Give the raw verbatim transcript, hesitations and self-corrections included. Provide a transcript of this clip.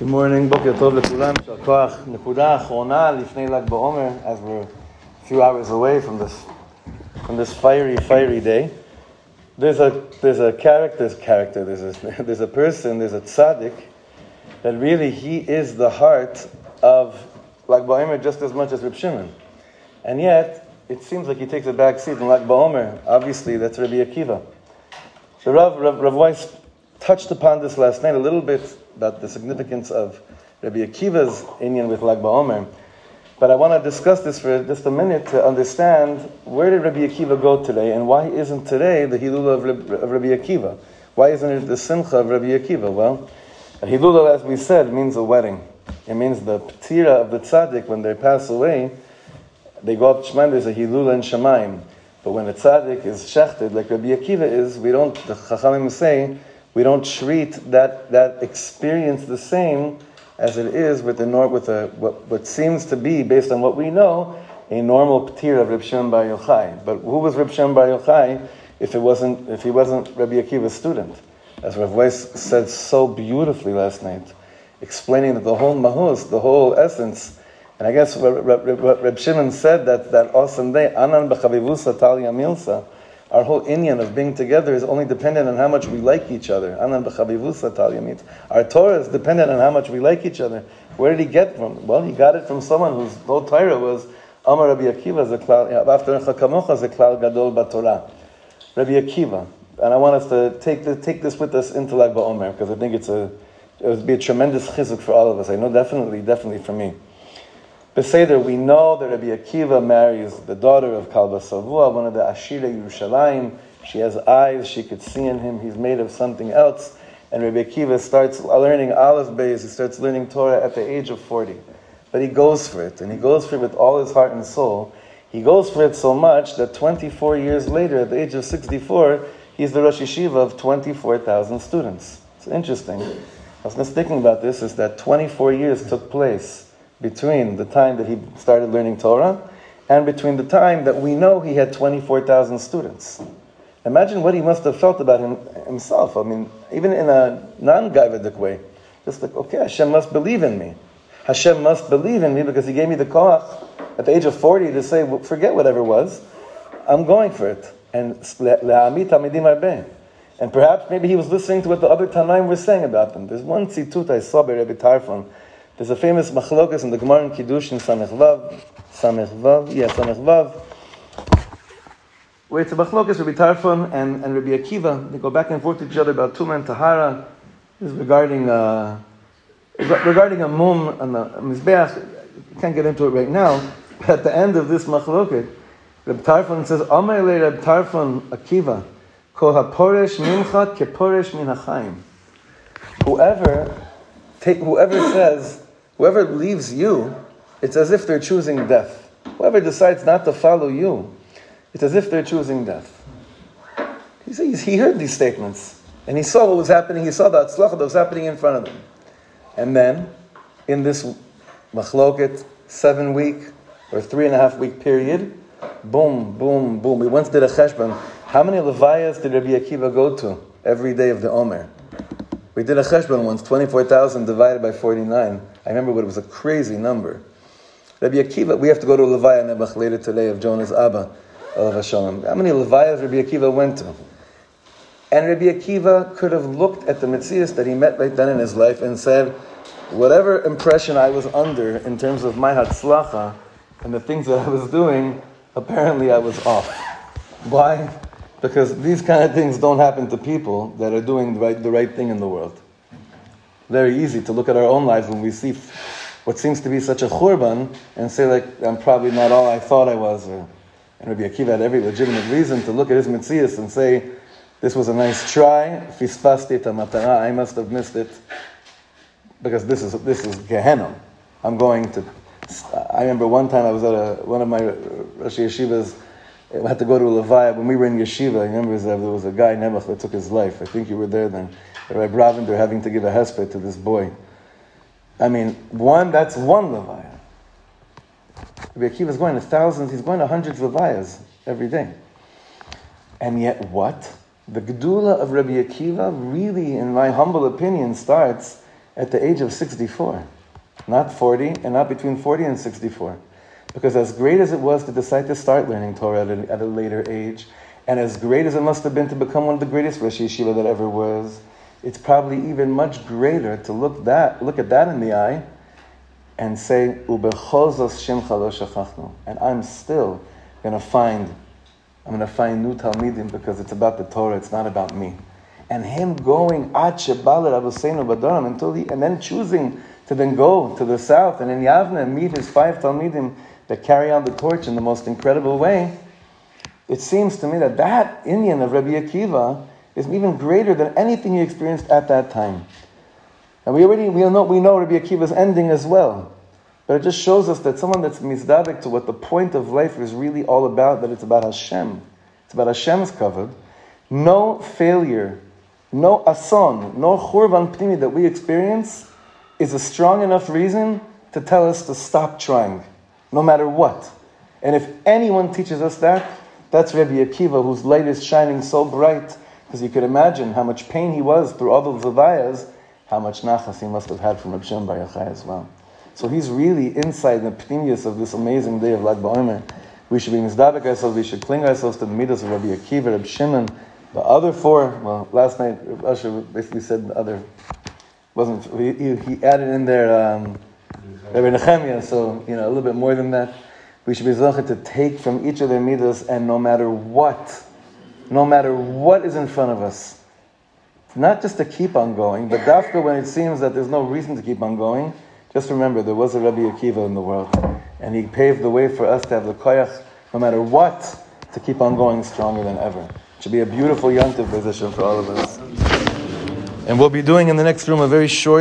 Good morning, Boker Tov Lekulam, koyach, nekuda achrona lifnei Lag Ba'omer, as we're a few hours away from this from this fiery, fiery day. There's a there's a character's character, there's a there's a person, there's a tzaddik, that really he is the heart of Lag Ba'omer just as much as Reb Shimon. And yet, it seems like he takes a back seat in Lag Ba'omer. Obviously, that's Rabbi Akiva. The Rav, Rav, Rav Weiss touched upon this last night a little bit, about the significance of Rabbi Akiva's union with Lag Ba'omer. But I want to discuss this for just a minute to understand where did Rabbi Akiva go today, and why isn't today the Hilula of, Reb, of Rabbi Akiva? Why isn't it the Simcha of Rabbi Akiva? Well, a Hilula, as we said, means a wedding. It means the Ptira of the Tzaddik, when they pass away, they go up to Shemayim, there's a Hilula in Shemayim. But when a Tzaddik is shechted, like Rabbi Akiva is, we don't, the Chachamim say, we don't treat that that experience the same as it is with the with a what, what seems to be, based on what we know, a normal p'tir of Reb Shimon Bar Yochai. But who was Reb Shimon Bar Yochai if it wasn't if he wasn't Rabbi Akiva's student? As Rav Weiss said so beautifully last night, explaining that the whole Mahus, the whole essence, and I guess what Reb Shimon said that that awesome day, Anan b'Chavivusa Tal Yamilsa. Our whole inyan of being together is only dependent on how much we like each other. Anan b'Chavivusa Tal Yamilsa. Our Torah is dependent on how much we like each other. Where did he get from? Well, he got it from someone whose whole Torah was Amar Rabbi Akiva zeklal, after Chakamocha zeklal gadol b'Torah. Rabbi Akiva, and I want us to take the, take this with us into Lag BaOmer, because I think it's a it would be a tremendous chizuk for all of us. I know definitely, definitely for me. Beseder, we know that Rabbi Akiva marries the daughter of Kalba Savua, one of the Ashire Yerushalayim. She has eyes, she could see in him, he's made of something else. And Rabbi Akiva starts learning Aleph Beis, he starts learning Torah at the age of forty. But he goes for it, and he goes for it with all his heart and soul. He goes for it so much that twenty-four years later, at the age of sixty-four, he's the Rosh Yeshiva of twenty-four thousand students. It's interesting. I was just thinking about this, is that twenty-four years took place between the time that he started learning Torah and between the time that we know he had twenty-four thousand students. Imagine what he must have felt about him, himself. I mean, even in a non-gaivadik way. Just like, okay, Hashem must believe in me. Hashem must believe in me because he gave me the koyach at the age of forty to say, well, forget whatever was. I'm going for it. And and perhaps maybe he was listening to what the other Tanaim were saying about them. There's one tzitut I saw by Rabbi Tarfon. There's a famous Machlokas in the Gemara in Kiddushin, Samech Vav, Samech Vav, yeah, Samech Vav, where it's a Machlokas, Rabbi Tarfon and, and Rabbi Akiva, they go back and forth to each other about Tumah and Tahara, is regarding uh, regarding a mum and a mizbeach. Can't get into it right now, but at the end of this Machlokas, Rabbi Tarfon says, Omer le Rabbi Tarfon Akiva, ko ha-poresh mincha ke-poresh min ha-chaim. Whoever, take, whoever says, whoever leaves you, it's as if they're choosing death. Whoever decides not to follow you, it's as if they're choosing death. He says, he heard these statements, and he saw what was happening. He saw the Hatzlacha that was happening in front of him. And then, in this machloket, seven-week or three-and-a-half-week period, boom, boom, boom. We once did a cheshbon. How many levayas did Rabbi Akiva go to every day of the Omer? We did a cheshbon once, twenty-four thousand divided by forty-nine. I remember what it was, a crazy number. Rabbi Akiva, we have to go to a levaya nebach later today of Jonah's Abba, Olav Hashalom. How many levayas Rabbi Akiva went to? And Rabbi Akiva could have looked at the Metzias that he met right then in his life and said, whatever impression I was under in terms of my Hatzlacha and the things that I was doing, apparently I was off. Why? Because these kind of things don't happen to people that are doing the right, the right thing in the world. Very easy to look at our own lives when we see what seems to be such a churban and say, like, I'm probably not all I thought I was. Or, and Rabbi Akiva had every legitimate reason to look at his metzias and say, this was a nice try. Fispasti et hamatara. I must have missed it. Because this is this is gehenom. I'm going to... I remember one time I was at a, one of my Rosh Yeshiva's. I had to go to a levaya. When we were in yeshiva, I remember there was a guy, Nebuch, that took his life. I think you were there then. Rabbi Ravender having to give a hesped to this boy. I mean, one, that's one levaya. Rabbi Akiva's going to thousands, he's going to hundreds of levayas every day. And yet what? The gedula of Rabbi Akiva really, in my humble opinion, starts at the age of sixty-four, not forty, and not between forty and sixty-four. Because as great as it was to decide to start learning Torah at a, at a later age, and as great as it must have been to become one of the greatest Rosh Yeshiva that ever was, it's probably even much greater to look that look at that in the eye and say, Ubechol zos shimcha lo shachachnu, and I'm still going to find I'm going to find new Talmidim, because it's about the Torah, it's not about me. And him going ad shebaler Abuseinu Badoram until he, and then choosing to then go to the south and in Yavne and meet his five Talmidim that carry on the torch in the most incredible way. It seems to me that that Indian of Rabbi Akiva is even greater than anything he experienced at that time. And we already we know we know Rabbi Akiva's ending as well. But it just shows us that someone that's mizdabek to what the point of life is really all about, that it's about Hashem. It's about Hashem's kavod. No failure, no ason, no churban pnimi that we experience is a strong enough reason to tell us to stop trying, no matter what. And if anyone teaches us that, that's Rabbi Akiva, whose light is shining so bright, because you could imagine how much pain he was through all the levayas, how much nachas he must have had from Reb Shimon Bar Yochai as well. So he's really inside the pnimius of this amazing day of Lag Ba'omer. We should be mizdavik ourselves, we should cling ourselves to the midas of Rabbi Akiva, Reb Shimon, the other four. Well, last night, Reb Asher basically said the other, wasn't, he, he added in there um, Rabbi Nechemiah, so, you know, a little bit more than that. We should be zocheh to take from each of their midas, and no matter what, no matter what is in front of us, not just to keep on going, but dafka when it seems that there's no reason to keep on going, just remember, there was a Rabbi Akiva in the world, and he paved the way for us to have the koyach, no matter what, to keep on going stronger than ever. It should be a beautiful Yom Tov position for all of us. And we'll be doing in the next room a very short